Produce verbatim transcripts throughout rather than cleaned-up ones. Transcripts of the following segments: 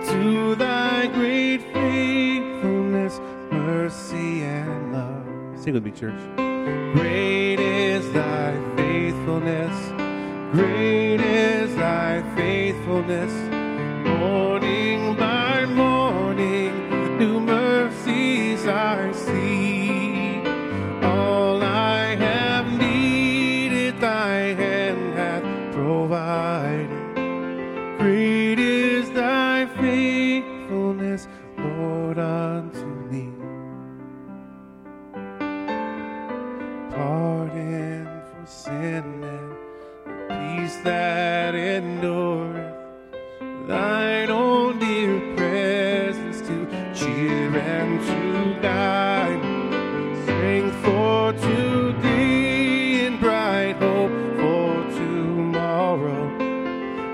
to thy great faithfulness, mercy, and love. Sing with me, church. Great is thy faithfulness, great is thy faithfulness. Morning by morning, new mercies I see. Great is thy faithfulness, Lord, unto me. Pardon for sin and peace that endureth, thine own dear presence to cheer and to guide, strength for today and bright hope for tomorrow.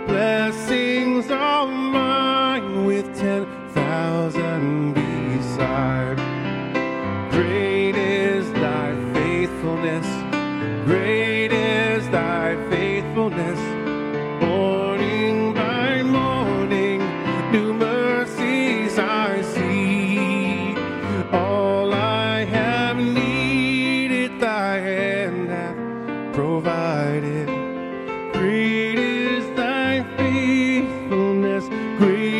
Blessings are mine with ten thousand beside. Great is thy faithfulness, great is thy faithfulness. Morning by morning, new mercies I see. All I have needed, thy hand hath provided. Great is thy faithfulness, great